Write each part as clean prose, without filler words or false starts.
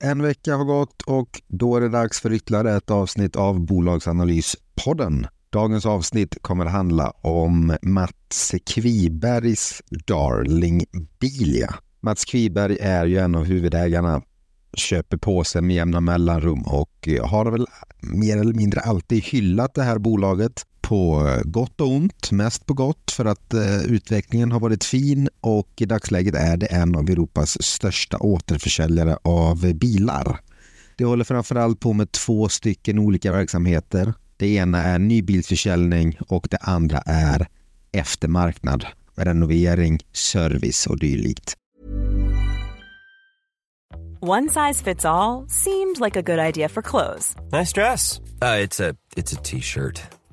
En vecka har gått och då är det dags för ytterligare ett avsnitt av Bolagsanalyspodden. Dagens avsnitt kommer handla om Mats Kvibergs Darling Bilia. Mats Kviberg är ju en av huvudägarna, köper på sig med jämna mellanrum och har väl mer eller mindre alltid hyllat det här bolaget på gott och ont, mest på gott för att utvecklingen har varit fin och i dagsläget är det en av Europas största återförsäljare av bilar. Det håller framförallt på med 2 stycken olika verksamheter. Det ena är nybilsförsäljning och det andra är eftermarknad, renovering, service och dylikt. One size fits all seemed like a good idea for clothes. Nice dress. It's a t-shirt.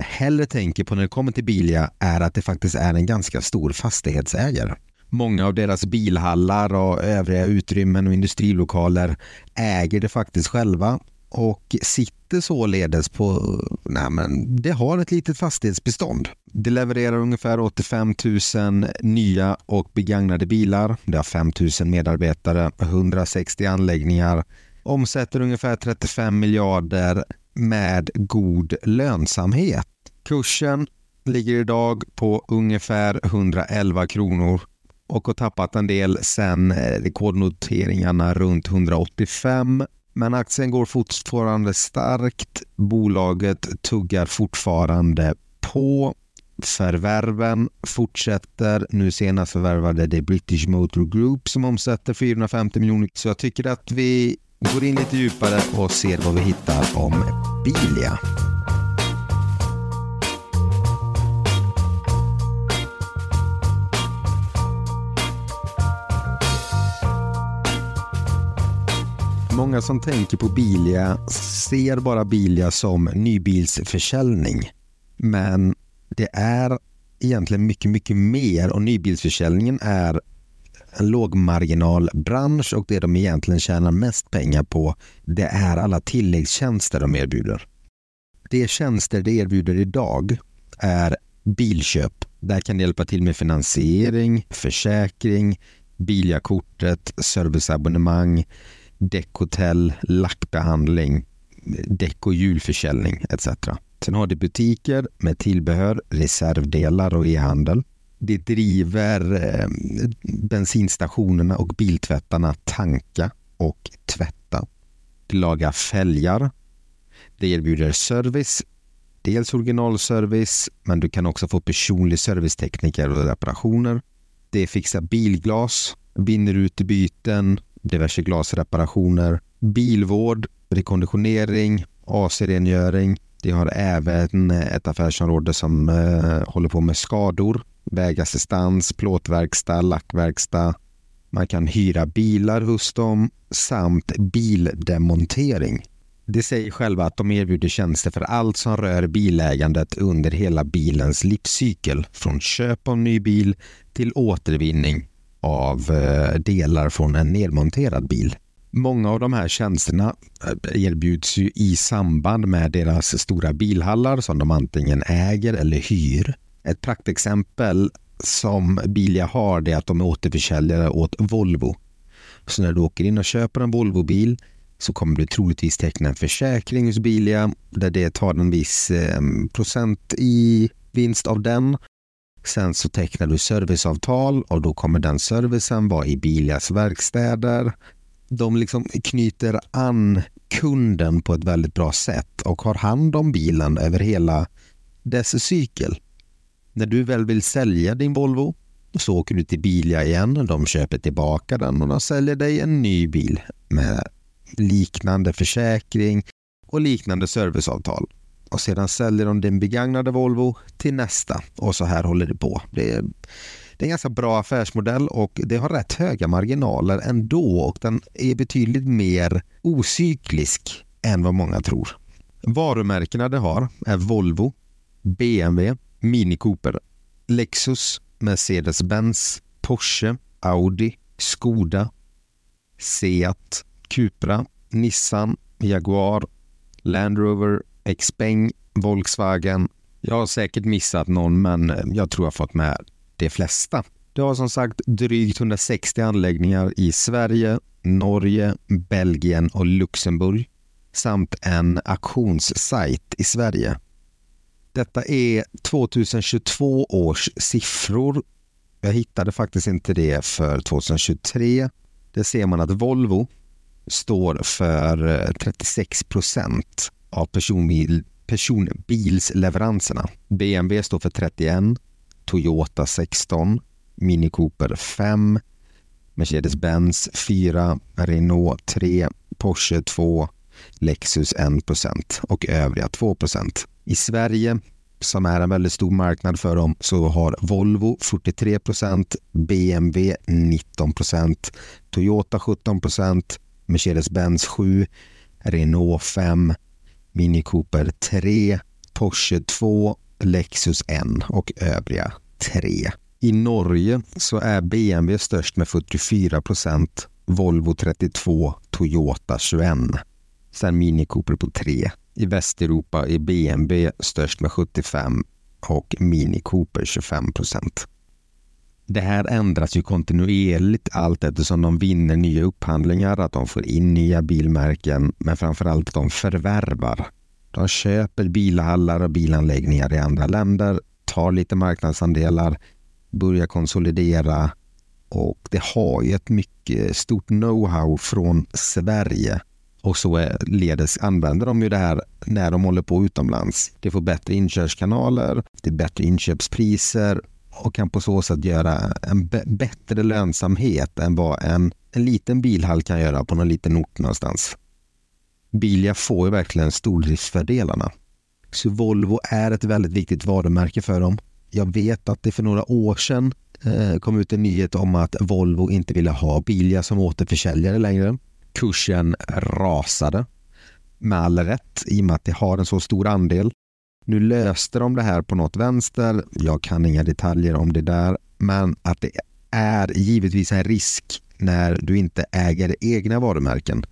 hellre tänker på när det kommer till Bilia är att det faktiskt är en ganska stor fastighetsägare. Många av deras bilhallar och övriga utrymmen och industrilokaler äger det faktiskt själva och sitter således på, det har ett litet fastighetsbestånd. Det levererar ungefär 85 000 nya och begagnade bilar. Det har 5 000 medarbetare, 160 anläggningar, omsätter ungefär 35 miljarder med god lönsamhet. Kursen ligger idag på ungefär 111 kronor och har tappat en del sen rekordnoteringarna runt 185. Men aktien går fortfarande starkt. Bolaget tuggar fortfarande på. Förvärven fortsätter. Nu senast förvärvade det British Motor Group som omsätter 450 miljoner. Så jag tycker att vi går in lite djupare och ser vad vi hittar om Bilia. Många som tänker på Bilia ser bara Bilia som nybilsförsäljning. Men det är egentligen mycket, mycket mer och nybilsförsäljningen är en lågmarginalbransch och det de egentligen tjänar mest pengar på det är alla tilläggstjänster de erbjuder. De tjänster de erbjuder idag är bilköp. Där kan det hjälpa till med finansiering, försäkring, Bilia-kortet, serviceabonnemang, däckhotell, lackbehandling, däck- och hjulförsäljning etc. Sen har de butiker med tillbehör, reservdelar och e-handel. Det driver bensinstationerna och biltvättarna tanka och tvätta. Det lagar fälgar. Det erbjuder service. Dels originalservice, men du kan också få personlig servicetekniker och reparationer. Det fixar bilglas, binder ut byten, diverse glasreparationer, bilvård, rekonditionering, AC-rengöring. Det har även ett affärsområde som håller på med skador, vägassistans, plåtverkstad, lackverkstad. Man kan hyra bilar hos dem samt bildemontering. Det säger själva att de erbjuder tjänster för allt som rör bilägandet under hela bilens livscykel. Från köp av ny bil till återvinning av delar från en nedmonterad bil. Många av de här tjänsterna erbjuds ju i samband med deras stora bilhallar som de antingen äger eller hyr. Ett praktexempel som Bilia har det är att de är återförsäljare åt Volvo. Så när du åker in och köper en Volvo-bil så kommer du troligtvis teckna en försäkring hos Bilia där det tar en viss procent i vinst av den. Sen så tecknar du serviceavtal och då kommer den servicen vara i Bilias verkstäder. De liksom knyter an kunden på ett väldigt bra sätt och har hand om bilen över hela dess cykel. När du väl vill sälja din Volvo så åker du till Bilia igen och de köper tillbaka den och de säljer dig en ny bil med liknande försäkring och liknande serviceavtal. Och sedan säljer de din begagnade Volvo till nästa och så här håller det på. Det är en ganska bra affärsmodell och det har rätt höga marginaler ändå och den är betydligt mer ocyklisk än vad många tror. Varumärkena det har är Volvo, BMW, Mini Cooper, Lexus, Mercedes-Benz, Porsche, Audi, Skoda, Seat, Cupra, Nissan, Jaguar, Land Rover, Xpeng, Volkswagen. Jag har säkert missat någon men jag tror jag fått med de flesta. Det har som sagt drygt 160 anläggningar i Sverige, Norge, Belgien och Luxemburg samt en auktionssajt i Sverige. Detta är 2022 års siffror. Jag hittade faktiskt inte det för 2023. Där ser man att Volvo står för 36% av personbilsleveranserna. BMW står för 31%, Toyota 16%, Mini Cooper 5%, Mercedes-Benz 4%, Renault 3%, Porsche 2%, Lexus 1% och övriga 2%. I Sverige, som är en väldigt stor marknad för dem, så har Volvo 43%, BMW 19%, Toyota 17%, Mercedes-Benz 7%, Renault 5%, Mini Cooper 3%, Porsche 2%, Lexus 1% och övriga 3%. I Norge så är BMW störst med 44%, Volvo 32%, Toyota 21%. Sen Mini Cooper på 3%. I Västeuropa är BMW störst med 75% och Mini Cooper 25%. Det här ändras ju kontinuerligt allt eftersom de vinner nya upphandlingar, att de får in nya bilmärken, men framförallt att de förvärvar. De köper bilhallar och bilanläggningar i andra länder, tar lite marknadsandelar, börjar konsolidera och det har ju ett mycket stort know-how från Sverige. Och så ledes använder de ju det här när de håller på utomlands. Det får bättre inkörskanaler, det är bättre inköpspriser och kan på så sätt göra en bättre lönsamhet än vad en liten bilhall kan göra på någon liten ort någonstans. Bilia får ju verkligen stordriftsfördelarna. Så Volvo är ett väldigt viktigt varumärke för dem. Jag vet att det för några år sedan kom ut en nyhet om att Volvo inte ville ha Bilia som återförsäljare längre. Kursen rasade med all rätt i och med att det har en så stor andel. Nu löste de det här på något vänster. Jag kan inga detaljer om det där. Men att det är givetvis en risk när du inte äger egna varumärken.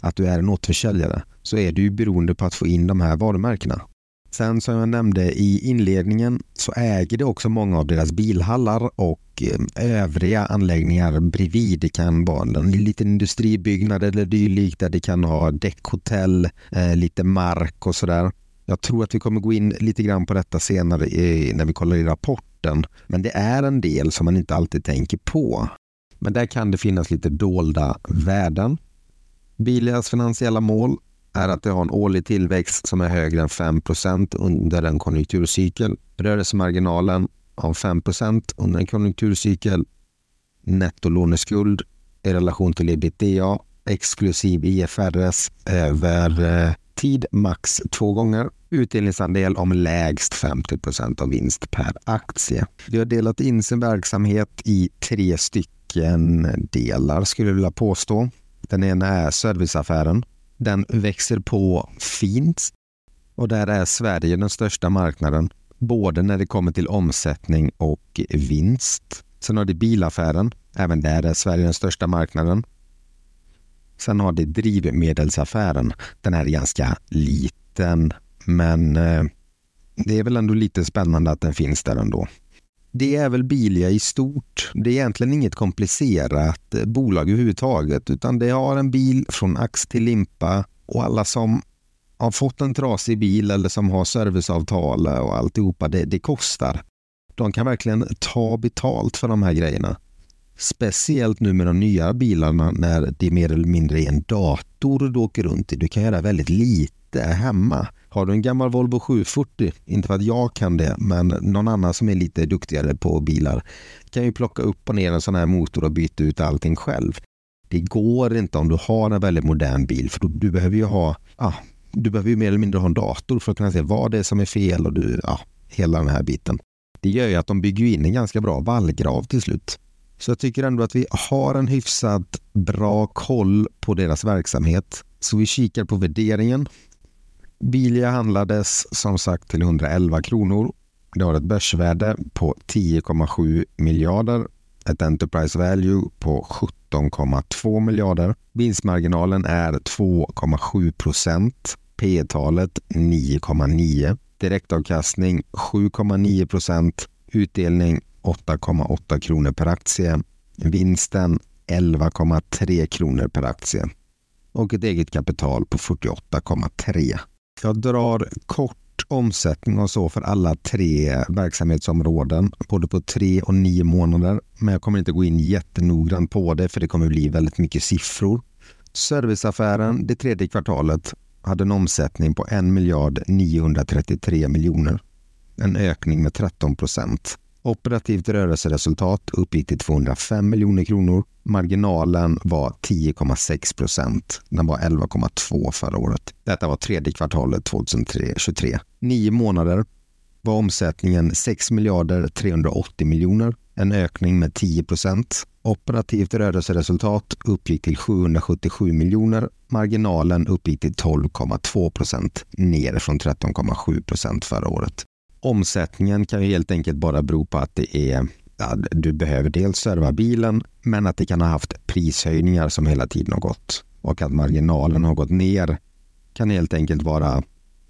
Att du är en återförsäljare så är du beroende på att få in de här varumärkena. Sen som jag nämnde i inledningen så äger det också många av deras bilhallar och övriga anläggningar bredvid. Det kan vara en liten industribyggnad eller dylikt där det kan ha däckhotell, lite mark och sådär. Jag tror att vi kommer gå in lite grann på detta senare när vi kollar i rapporten. Men det är en del som man inte alltid tänker på. Men där kan det finnas lite dolda värden. Bilias finansiella mål är att det har en årlig tillväxt som är högre än 5% under en konjunkturcykel. Rörelsemarginalen om 5% under en konjunkturcykel. Nettolåneskuld i relation till EBITDA exklusiv IFRS över tid max 2 gånger. Utdelningsandel om lägst 50% av vinst per aktie. Vi har delat in sin verksamhet i 3 delar skulle jag vilja påstå. Den ena är serviceaffären. Den växer på fint och där är Sverige den största marknaden både när det kommer till omsättning och vinst. Sen har det bilaffären, även där är Sverige den största marknaden. Sen har det drivmedelsaffären. Den är ganska liten, men det är väl ändå lite spännande att den finns där ändå. Det är väl Bilia i stort. Det är egentligen inget komplicerat bolag överhuvudtaget, utan det har en bil från ax till limpa, och alla som har fått en trasig bil eller som har serviceavtal och alltihopa, det kostar. De kan verkligen ta betalt för de här grejerna. Speciellt nu med de nya bilarna när det mer eller mindre är en dator du åker runt i. Du kan göra väldigt lite hemma. Har du en gammal Volvo 740, inte för att jag kan det, men någon annan som är lite duktigare på bilar, kan ju plocka upp och ner en sån här motor och byta ut allting själv. Det går inte om du har en väldigt modern bil, för du behöver ju ha... Du behöver ju mer eller mindre ha en dator för att kunna se vad det är som är fel och hela den här biten. Det gör ju att de bygger in en ganska bra vallgrav till slut. Så jag tycker ändå att vi har en hyfsat bra koll på deras verksamhet. Så vi kikar på värderingen. Bilia handlades som sagt till 111 kronor. Det har ett börsvärde på 10,7 miljarder. Ett enterprise value på 17,2 miljarder. Vinstmarginalen är 2,7%. P-talet 9,9. Direktavkastning 7,9%. Utdelning 8,8 kronor per aktie. Vinsten 11,3 kronor per aktie. Och ett eget kapital på 48,3. Jag drar kort omsättning och så för alla tre verksamhetsområden, både på 3 och 9 månader, men jag kommer inte gå in jättenoggrant på det för det kommer bli väldigt mycket siffror. Serviceaffären det tredje kvartalet hade en omsättning på 1 933 miljoner, en ökning med 13%. Operativt rörelseresultat uppgick till 205 miljoner kronor. Marginalen var 10,6%. Den var 11,2 förra året. Detta var tredje kvartalet 2023. 9 månader var omsättningen 6 miljarder 380 miljoner. En ökning med 10%. Operativt rörelseresultat uppgick till 777 miljoner. Marginalen uppgick till 12,2%. Ner från 13,7% förra året. Omsättningen kan ju helt enkelt bara bero på att det är att du behöver dels serva bilen, men att det kan ha haft prishöjningar som hela tiden har gått. Och att marginalen har gått ner kan helt enkelt vara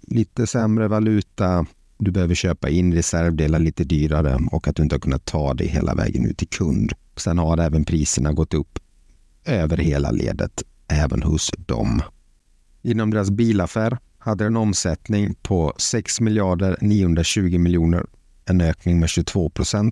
lite sämre valuta, du behöver köpa in reservdelar lite dyrare och att du inte har kunnat ta det hela vägen ut till kund. Sen har även priserna gått upp över hela ledet, även hos dem. Inom deras bilaffär hade en omsättning på 6 miljarder 920 miljoner, en ökning med 22%.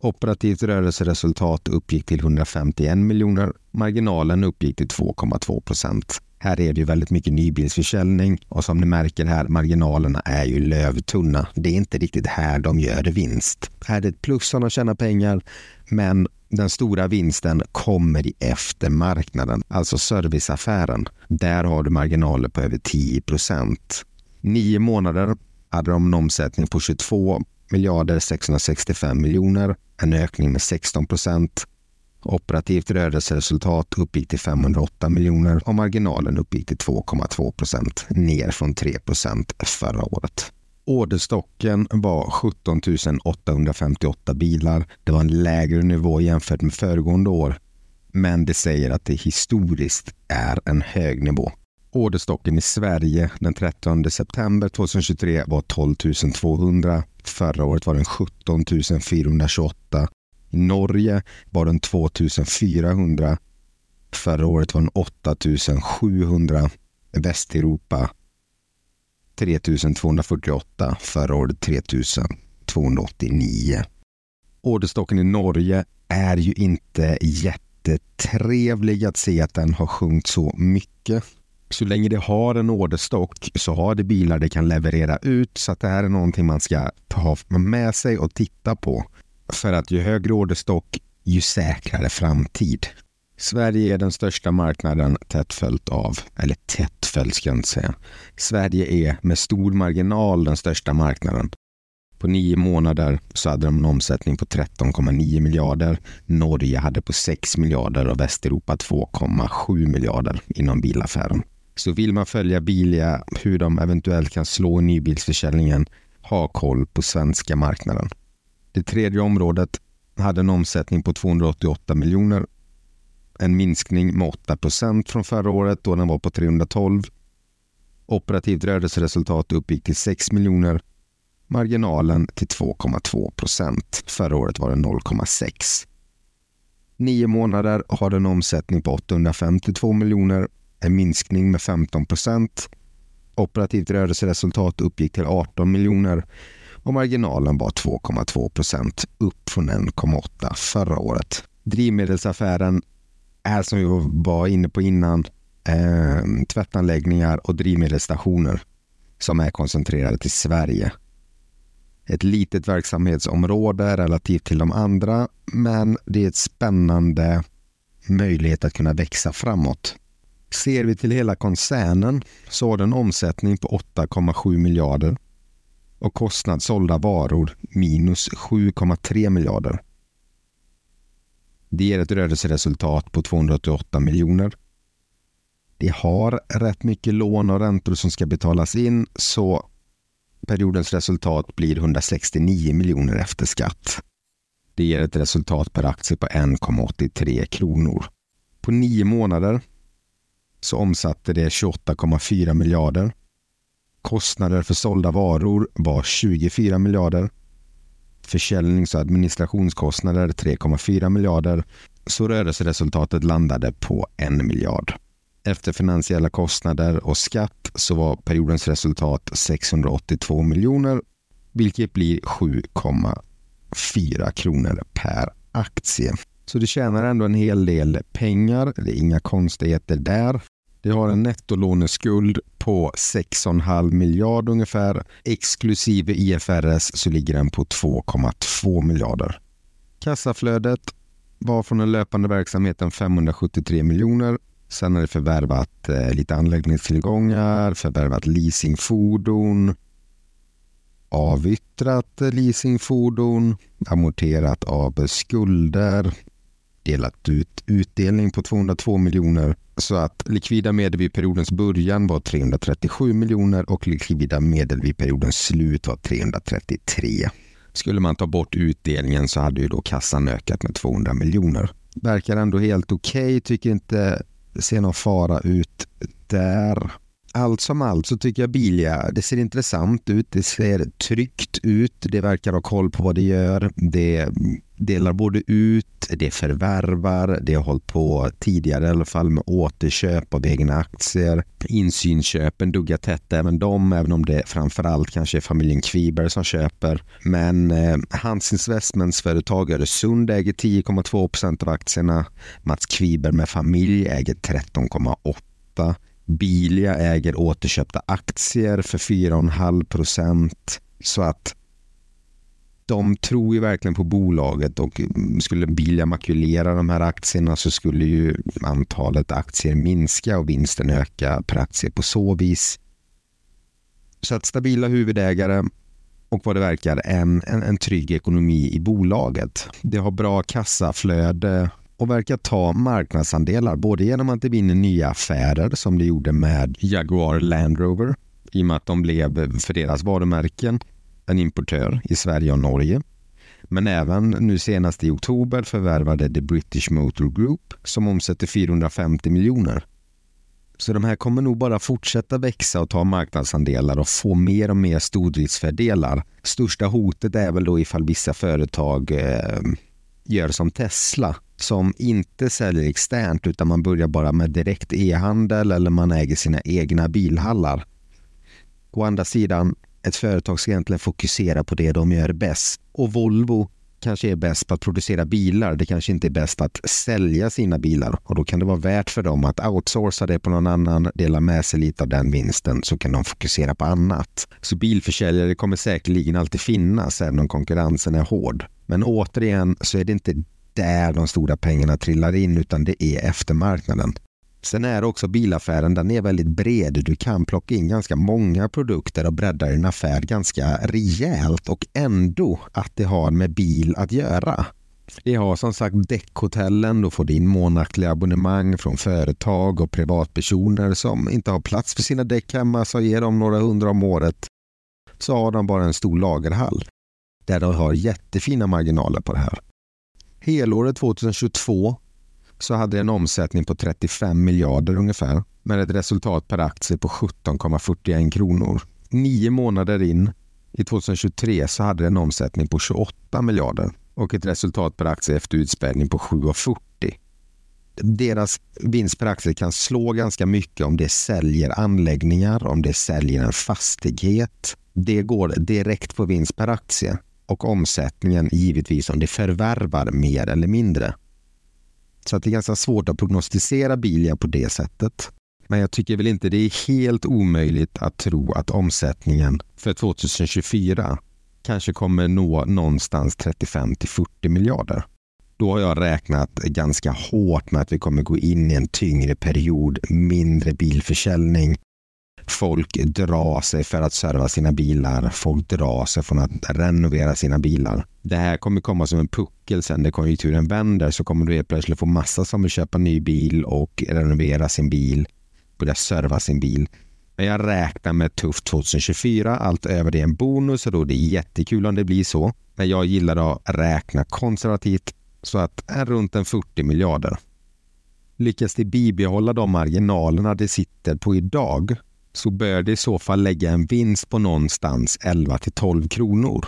Operativt rörelseresultat uppgick till 151 miljoner. Marginalen uppgick till 2,2%. Här är det ju väldigt mycket nybilsförsäljning och som ni märker här, marginalerna är ju lövtunna. Det är inte riktigt här de gör vinst. Här är det ett plus som de tjänar pengar, men den stora vinsten kommer i eftermarknaden, alltså serviceaffären. Där har du marginaler på över 10%. 9 månader hade de en omsättning på 22 miljarder 665 miljoner, en ökning med 16%. Operativt rörelseresultat uppgick till 508 miljoner och marginalen uppgick till 2,2%, ner från 3% förra året. Orderstocken var 17 858 bilar. Det var en lägre nivå jämfört med föregående år, men det säger att det historiskt är en hög nivå. Orderstocken i Sverige den 13 september 2023 var 12 200. Förra året var den 17 428. I Norge var den 2 400. Förra året var den 8 700. I Västeuropa 3 248. Förra året 3 289. Orderstocken i Norge är ju inte jättetrevlig att se att den har sjunkit så mycket. Så länge det har en orderstock så har det bilar det kan leverera ut, så att det här är någonting man ska ta med sig och titta på. För att ju högre orderstock, ju säkrare framtid. Sverige är den största marknaden, tätt följt ska jag inte säga. Sverige är med stor marginal den största marknaden. På 9 månader så hade de en omsättning på 13,9 miljarder. Norge hade på 6 miljarder och Västeuropa 2,7 miljarder inom bilaffären. Så vill man följa Bilia, hur de eventuellt kan slå nybilsförsäljningen, ha koll på svenska marknaden. Det tredje området hade en omsättning på 288 miljoner. En minskning med 8% från förra året då den var på 312. Operativt rörelseresultat uppgick till 6 miljoner. Marginalen till 2,2%. Förra året var det 0,6. 9 månader har en omsättning på 852 miljoner. En minskning med 15%. Operativt rörelseresultat uppgick till 18 miljoner. Och marginalen var 2,2%, upp från 1,8 förra året. Drivmedelsaffären är, som vi var inne på innan, tvättanläggningar och drivmedelsstationer som är koncentrerade till Sverige. Ett litet verksamhetsområde relativt till de andra, men det är ett spännande möjlighet att kunna växa framåt. Ser vi till hela koncernen så har den omsättning på 8,7 miljarder och kostnad sålda varor minus 7,3 miljarder. Det ger ett rörelseresultat på 288 miljoner. Det har rätt mycket lån och räntor som ska betalas in, så periodens resultat blir 169 miljoner efter skatt. Det ger ett resultat per aktie på 1,83 kronor. På 9 månader så omsatte det 28,4 miljarder. Kostnader för sålda varor var 24 miljarder. Försäljnings- och administrationskostnader 3,4 miljarder. Så rörelseresultatet landade på 1 miljard. Efter finansiella kostnader och skatt så var periodens resultat 682 miljoner, vilket blir 7,4 kronor per aktie. Så det tjänar ändå en hel del pengar, det är inga konstigheter där. Det har en nettolåneskuld på 6,5 miljard ungefär. Exklusive IFRS så ligger den på 2,2 miljarder. Kassaflödet var från den löpande verksamheten 573 miljoner. Sen har det förvärvat lite anläggningstillgångar, förvärvat leasingfordon, avyttrat leasingfordon, amorterat av skulder, delat ut utdelning på 202 miljoner. Så att likvida medel vid periodens början var 337 miljoner och likvida medel vid periodens slut var 333. Skulle man ta bort utdelningen så hade ju då kassan ökat med 200 miljoner. Verkar ändå helt okej, tycker inte se någon fara ut där. Allt som allt så tycker jag Bilia, det ser intressant ut, det ser tryggt ut, det verkar ha koll på vad det gör, det delar både ut, det förvärvar, det har hållit på tidigare i alla fall med återköp av egna aktier, insynsköpen duggar tätt även om det framförallt kanske är familjen Kviberg som köper, men Hans investmentsföretag Öresund äger 10,2% av aktierna, Mats Kviberg med familj äger 13,8%, Bilia äger återköpta aktier för 4,5%, så att de tror ju verkligen på bolaget, och skulle Bilia makulera de här aktierna så skulle ju antalet aktier minska och vinsten öka per aktie på så vis. Så att stabila huvudägare, och vad det verkar en trygg ekonomi i bolaget. Det har bra kassaflöde och verkar ta marknadsandelar både genom att det vinner nya affärer som det gjorde med Jaguar Land Rover i och med att de blev för deras varumärken en importör i Sverige och Norge. Men även nu senast i oktober förvärvade The British Motor Group som omsätter 450 miljoner. Så de här kommer nog bara fortsätta växa och ta marknadsandelar och få mer och mer stordriftsfördelar. Största hotet är väl då ifall vissa företag gör som Tesla som inte säljer externt utan man börjar bara med direkt e-handel eller man äger sina egna bilhallar. Å andra sidan, ett företag ska egentligen fokusera på det de gör bäst. Och Volvo kanske är bäst på att producera bilar. Det kanske inte är bäst att sälja sina bilar. Och då kan det vara värt för dem att outsourca det på någon annan, dela med sig lite av den vinsten så kan de fokusera på annat. Så bilförsäljare kommer säkerligen alltid finnas även om konkurrensen är hård. Men återigen så är det inte där de stora pengarna trillar in utan det är eftermarknaden. Sen är också bilaffären, den är väldigt bred. Du kan plocka in ganska många produkter och bredda din affär ganska rejält och ändå att det har med bil att göra. Det har som sagt däckhotellen, då får din månatliga abonnemang från företag och privatpersoner som inte har plats för sina däck hemma så ger de några hundra om året. Så har de bara en stor lagerhall där de har jättefina marginaler på det här. Helåret 2022 så hade en omsättning på 35 miljarder ungefär med ett resultat per aktie på 17,41 kronor. 9 månader in i 2023 så hade en omsättning på 28 miljarder och ett resultat per aktie efter utspädning på 7,40. Deras vinst per aktie kan slå ganska mycket om det säljer anläggningar, om det säljer en fastighet. Det går direkt på vinst per aktie och omsättningen givetvis om det förvärvar mer eller mindre. Så att det är ganska svårt att prognostisera bilar på det sättet. Men jag tycker väl inte det är helt omöjligt att tro att omsättningen för 2024 kanske kommer nå någonstans 35-40 miljarder. Då har jag räknat ganska hårt med att vi kommer gå in i en tyngre period, mindre bilförsäljning. Folk drar sig för att serva sina bilar. Folk drar sig från att renovera sina bilar. Det här kommer komma som en puckel sen när konjunkturen vänder så kommer du plötsligt få massa som vill köpa ny bil och renovera sin bil. Börja serva sin bil. Men jag räknar med tufft 2024. Allt över det är en bonus och då är det jättekul om det blir så. Men jag gillar att räkna konservativt så att är runt en 40 miljarder. Lyckas det bibehålla de marginalerna det sitter på idag så bör det i så fall lägga en vinst på någonstans 11-12 kronor.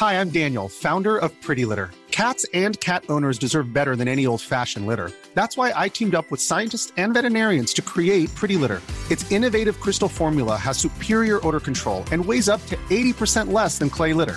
Hi, I'm Daniel, founder of Pretty Litter. Cats and cat owners deserve better than any old-fashioned litter. That's why I teamed up with scientists and veterinarians to create Pretty Litter. Its innovative crystal formula has superior odor control and weighs up to 80% less than clay litter.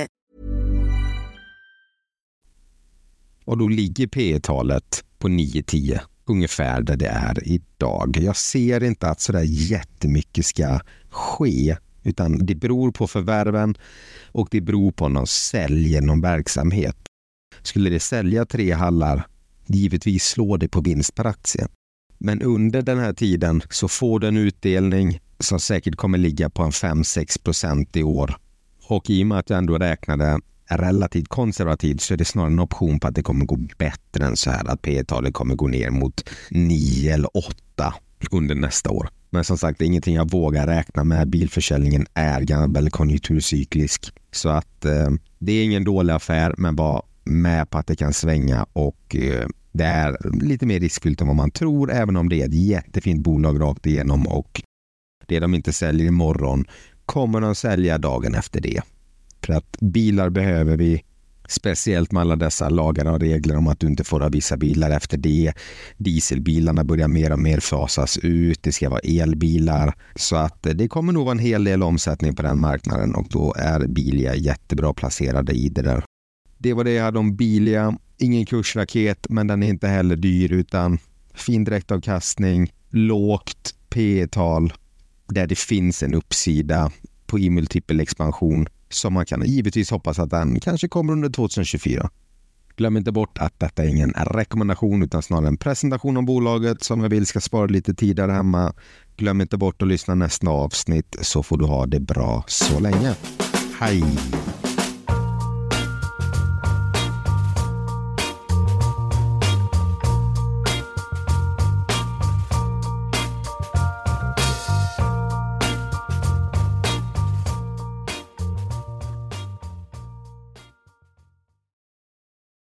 Och då ligger P/E-talet på 9-10, ungefär där det är idag. Jag ser inte att sådär jättemycket ska ske, utan det beror på förvärven och det beror på om de säljer någon verksamhet. Skulle det sälja 3 hallar, givetvis slår det på vinst per aktie. Men under den här tiden så får du en utdelning som säkert kommer ligga på en 5-6% i år. Och i och med att jag ändå räknade relativt konservativt så är det snarare en option på att det kommer gå bättre än så här att P/E-talet kommer gå ner mot 9 eller 8 under nästa år. Men som sagt, det är ingenting jag vågar räkna med. Bilförsäljningen är gammal konjunkturcyklisk. Så att det är ingen dålig affär, men var med på att det kan svänga och det är lite mer riskfyllt än vad man tror, även om det är ett jättefint bolag rakt igenom och det de inte säljer imorgon kommer de sälja dagen efter det. För att bilar behöver vi, speciellt med alla dessa lagar och regler om att du inte får ha vissa bilar efter det. Dieselbilarna börjar mer och mer fasas ut, det ska vara elbilar. Så att det kommer nog vara en hel del omsättning på den marknaden, och då är Bilia jättebra placerade i det där. Det var det jag hade om Bilia. Ingen kursraket, men den är inte heller dyr, utan fin direktavkastning, lågt P-tal där det finns en uppsida på i-multipel expansion som man kan givetvis hoppas att den kanske kommer under 2024. Glöm inte bort att detta är ingen rekommendation utan snarare en presentation om bolaget som jag vill ska spara lite tid där hemma. Glöm inte bort att lyssna nästa avsnitt så får du ha det bra så länge. Hej!